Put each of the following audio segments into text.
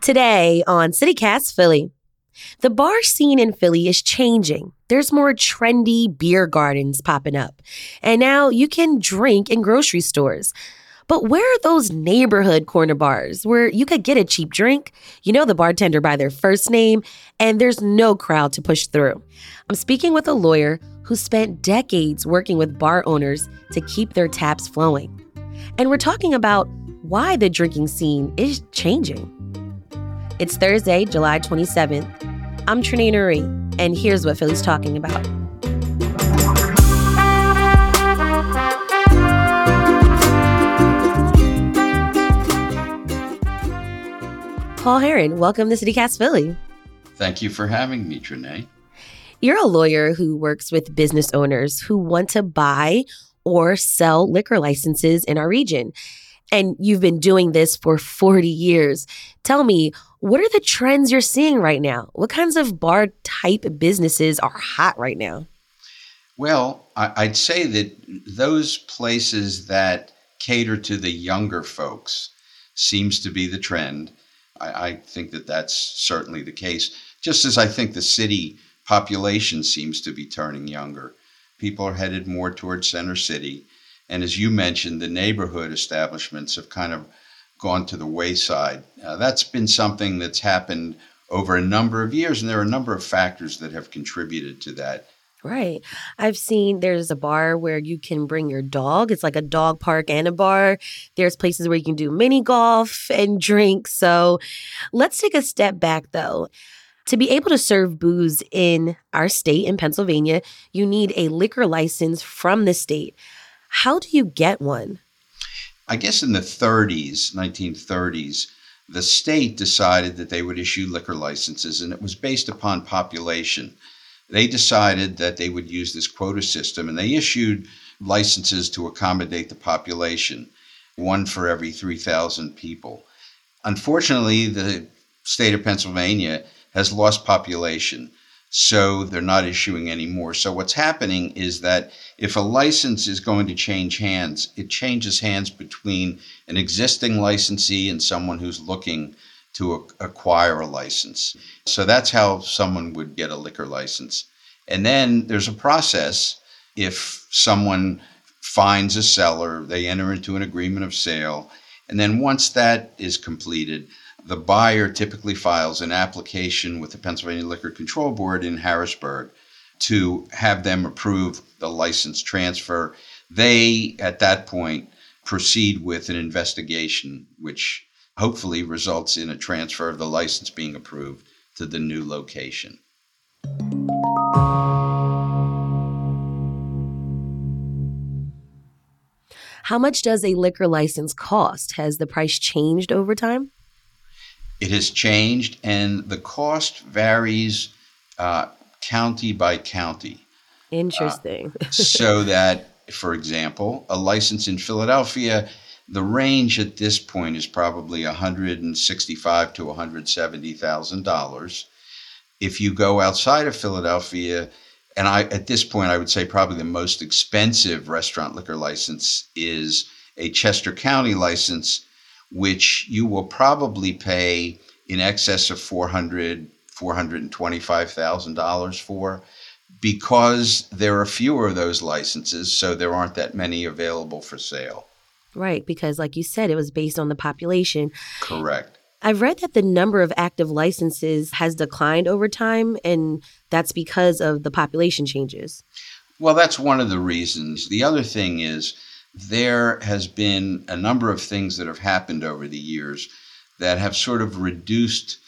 Today on CityCast Philly, the bar scene in Philly is changing. There's more trendy beer gardens popping up, and now you can drink in grocery stores. But where are those neighborhood corner bars where you could get a cheap drink, you know the bartender by their first name, and there's no crowd to push through? I'm speaking with a lawyer who spent decades working with bar owners to keep their taps flowing. And we're talking about why the drinking scene is changing. It's Thursday, July 27th. I'm Trenae Nuri, and here's what Philly's talking about. Paul Herron, welcome to CityCast Philly. Thank you for having me, Trenae. You're a lawyer who works with business owners who want to buy or sell liquor licenses in our region. And you've been doing this for 40 years. Tell me, what are the trends you're seeing right now? What kinds of bar-type businesses are hot right now? Well, I'd say that those places that cater to the younger folks seems to be the trend. I think that that's certainly the case, just as I think the city population seems to be turning younger. People are headed more towards Center City. And as you mentioned, the neighborhood establishments have kind of gone to the wayside. That's been something that's happened over a number of years, and there are a number of factors that have contributed to that. Right. I've seen there's a bar where you can bring your dog. It's like a dog park and a bar. There's places where you can do mini golf and drink. So let's take a step back, though. To be able to serve booze in our state, in Pennsylvania, you need a liquor license from the state. How do you get one? I guess in the 1930s, the state decided that they would issue liquor licenses, and it was based upon population. They decided that they would use this quota system, and they issued licenses to accommodate the population, one for every 3,000 people. Unfortunately, the state of Pennsylvania has lost population, so they're not issuing any more. So what's happening is that if a license is going to change hands, it changes hands between an existing licensee and someone who's looking to acquire a license. So that's how someone would get a liquor license. And then there's a process. If someone finds a seller, they enter into an agreement of sale. And then once that is completed, the buyer typically files an application with the Pennsylvania Liquor Control Board in Harrisburg to have them approve the license transfer. They, at that point, proceed with an investigation, which hopefully results in a transfer of the license being approved to the new location. How much does a liquor license cost? Has the price changed over time? It has changed, and the cost varies county by county. Interesting. So that, for example, a license in Philadelphia, the range at this point is probably $165,000 to $170,000. If you go outside of Philadelphia, and at this point I would say probably the most expensive restaurant liquor license is a Chester County license, which you will probably pay in excess of $425,000 for, because there are fewer of those licenses, so there aren't that many available for sale. Right, because like you said, it was based on the population. Correct. I've read that the number of active licenses has declined over time, and that's because of the population changes. Well, that's one of the reasons. The other thing is there has been a number of things that have happened over the years that have sort of reduced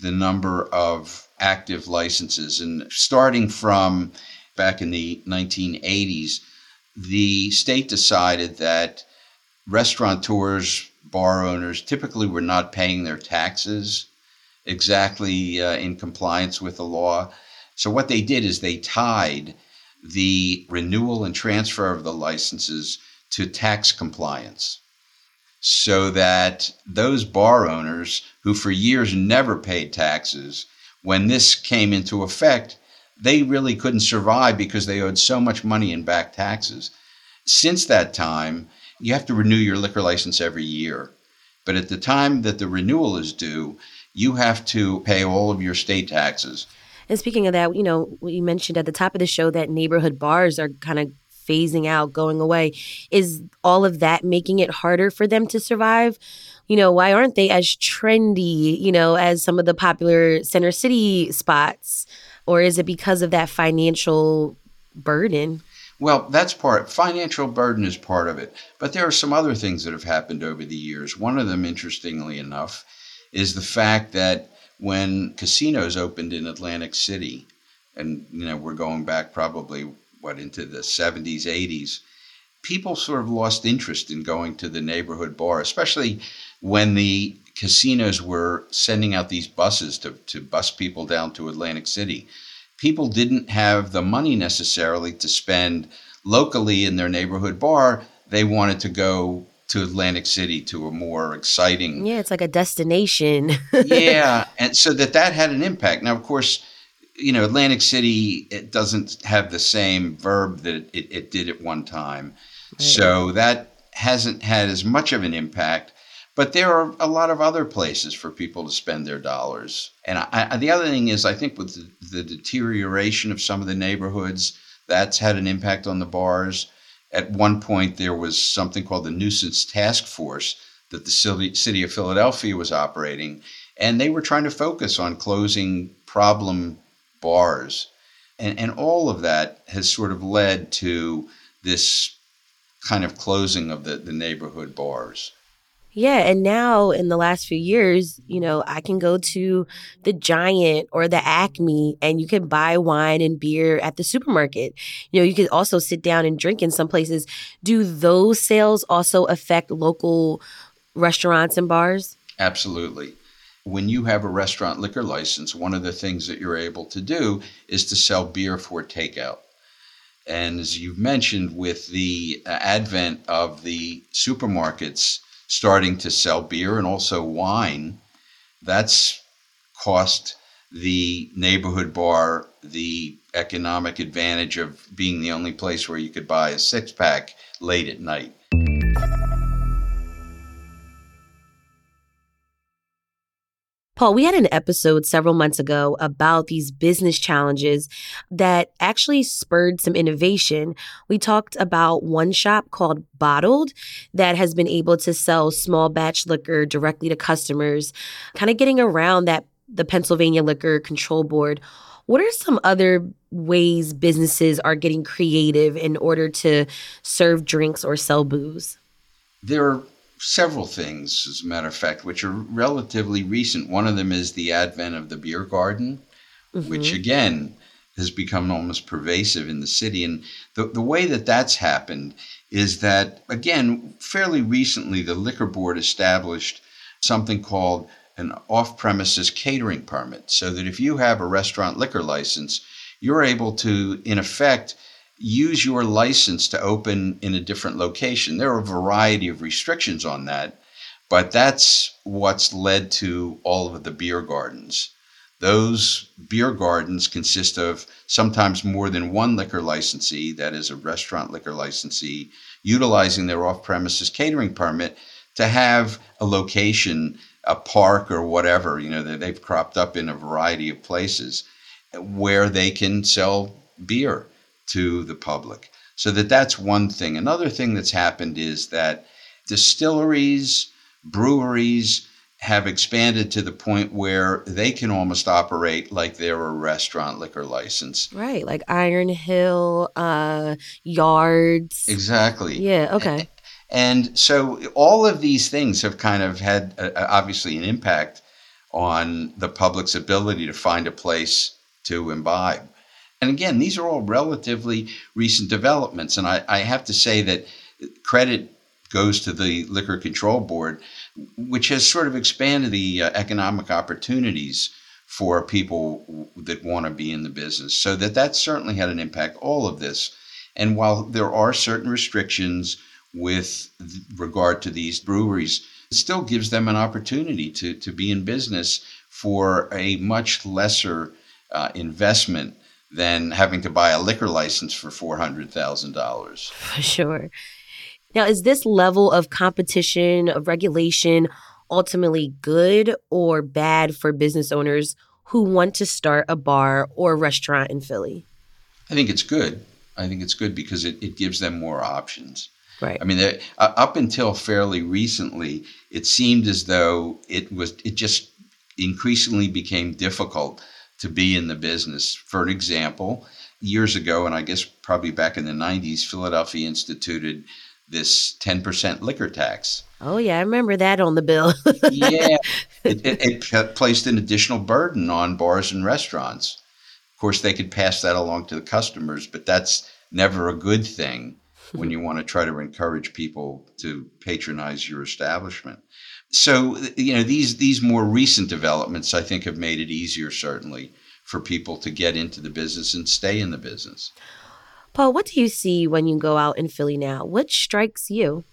the number of active licenses. And starting from back in the 1980s, the state decided that restaurateurs bar owners typically were not paying their taxes exactly in compliance with the law. So what they did is they tied the renewal and transfer of the licenses to tax compliance, so that those bar owners who for years never paid taxes, when this came into effect, they really couldn't survive because they owed so much money in back taxes. Since that time, you have to renew your liquor license every year. But at the time that the renewal is due, you have to pay all of your state taxes. And speaking of that, you know, we mentioned at the top of the show that neighborhood bars are kind of phasing out, going away. Is all of that making it harder for them to survive? You know, why aren't they as trendy, you know, as some of the popular center city spots? Or is it because of that financial burden? Well, that's part. Financial burden is part of it. But there are some other things that have happened over the years. One of them, interestingly enough, is the fact that when casinos opened in Atlantic City, and, you know, we're going back probably into the 70s, 80s, people sort of lost interest in going to the neighborhood bar, especially when the casinos were sending out these buses to bus people down to Atlantic City. People didn't have the money necessarily to spend locally in their neighborhood bar. They wanted to go to Atlantic City, to a more exciting... Yeah, it's like a destination. Yeah, and so that had an impact. Now, of course, you know, Atlantic City, it doesn't have the same verb that it did at one time. Right. So that hasn't had as much of an impact. But there are a lot of other places for people to spend their dollars. And the other thing is, I think with the deterioration of some of the neighborhoods, that's had an impact on the bars. At one point, there was something called the Nuisance Task Force that the city of Philadelphia was operating, and they were trying to focus on closing problem bars. And all of that has sort of led to this kind of closing of the neighborhood bars. Yeah, and now in the last few years, you know, I can go to the Giant or the Acme and you can buy wine and beer at the supermarket. You know, you can also sit down and drink in some places. Do those sales also affect local restaurants and bars? Absolutely. When you have a restaurant liquor license, one of the things that you're able to do is to sell beer for takeout. And as you've mentioned, with the advent of the supermarkets starting to sell beer and also wine, that's cost the neighborhood bar the economic advantage of being the only place where you could buy a six-pack late at night. Paul, we had an episode several months ago about these business challenges that actually spurred some innovation. We talked about one shop called Bottled that has been able to sell small batch liquor directly to customers, kind of getting around that the Pennsylvania Liquor Control Board. What are some other ways businesses are getting creative in order to serve drinks or sell booze? There are several things, as a matter of fact, which are relatively recent. One of them is the advent of the beer garden, which again has become almost pervasive in the city. And the way that that's happened is that, again, fairly recently, the liquor board established something called an off-premises catering permit, so that if you have a restaurant liquor license, you're able to, in effect, use your license to open in a different location. There are a variety of restrictions on that, but that's what's led to all of the beer gardens. Those beer gardens consist of sometimes more than one liquor licensee, that is a restaurant liquor licensee, utilizing their off-premises catering permit to have a location, a park or whatever, you know, that they've cropped up in a variety of places where they can sell beer to the public. So that's one thing. Another thing that's happened is that distilleries, breweries have expanded to the point where they can almost operate like they're a restaurant liquor license. Right, like Iron Hill, Yards. Exactly. Yeah, okay. And so all of these things have kind of had obviously an impact on the public's ability to find a place to imbibe. And again, these are all relatively recent developments. And I have to say that credit goes to the Liquor Control Board, which has sort of expanded the economic opportunities for people that want to be in the business. So that certainly had an impact, all of this. And while there are certain restrictions with regard to these breweries, it still gives them an opportunity to be in business for a much lesser investment than having to buy a liquor license for $400,000. For sure. Now, is this level of competition, of regulation, ultimately good or bad for business owners who want to start a bar or a restaurant in Philly? I think it's good. I think it's good because it gives them more options. Right. I mean, up until fairly recently, it seemed as though it just increasingly became difficult to be in the business. For an example, years ago, and I guess probably back in the 90s, Philadelphia instituted this 10% liquor tax. Oh, yeah. I remember that on the bill. Yeah. It placed an additional burden on bars and restaurants. Of course, they could pass that along to the customers, but that's never a good thing when you want to try to encourage people to patronize your establishment. So, you know, these more recent developments, I think, have made it easier, certainly, for people to get into the business and stay in the business. Paul, what do you see when you go out in Philly now? What strikes you?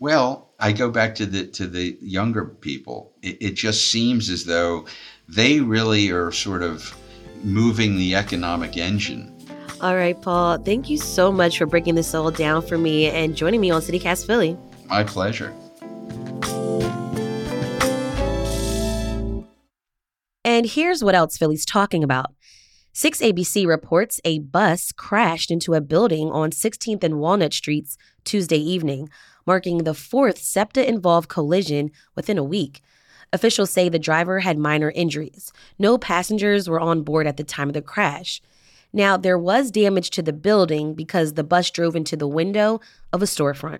Well, I go back to the younger people. It just seems as though they really are sort of moving the economic engine. All right, Paul, thank you so much for breaking this all down for me and joining me on CityCast Philly. My pleasure. And here's what else Philly's talking about. 6ABC reports a bus crashed into a building on 16th and Walnut Streets Tuesday evening, marking the fourth SEPTA-involved collision within a week. Officials say the driver had minor injuries. No passengers were on board at the time of the crash. Now, there was damage to the building because the bus drove into the window of a storefront.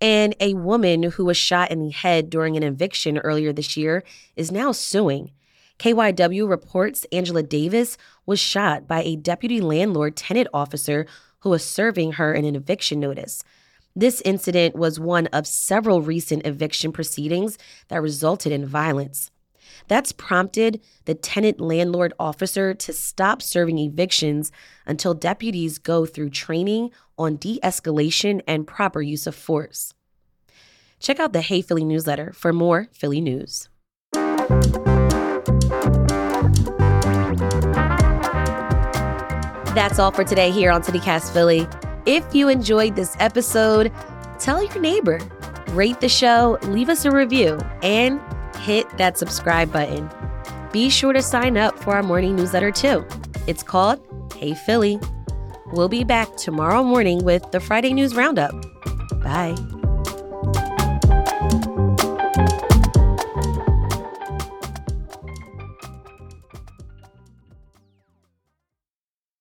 And a woman who was shot in the head during an eviction earlier this year is now suing. KYW reports Angela Davis was shot by a deputy landlord-tenant officer who was serving her in an eviction notice. This incident was one of several recent eviction proceedings that resulted in violence. That's prompted the tenant-landlord officer to stop serving evictions until deputies go through training on de-escalation and proper use of force. Check out the Hey Philly newsletter for more Philly news. That's all for today here on CityCast Philly. If you enjoyed this episode, tell your neighbor, rate the show, leave us a review, and hit that subscribe button. Be sure to sign up for our morning newsletter too. It's called Hey Philly. We'll be back tomorrow morning with the Friday News Roundup. Bye.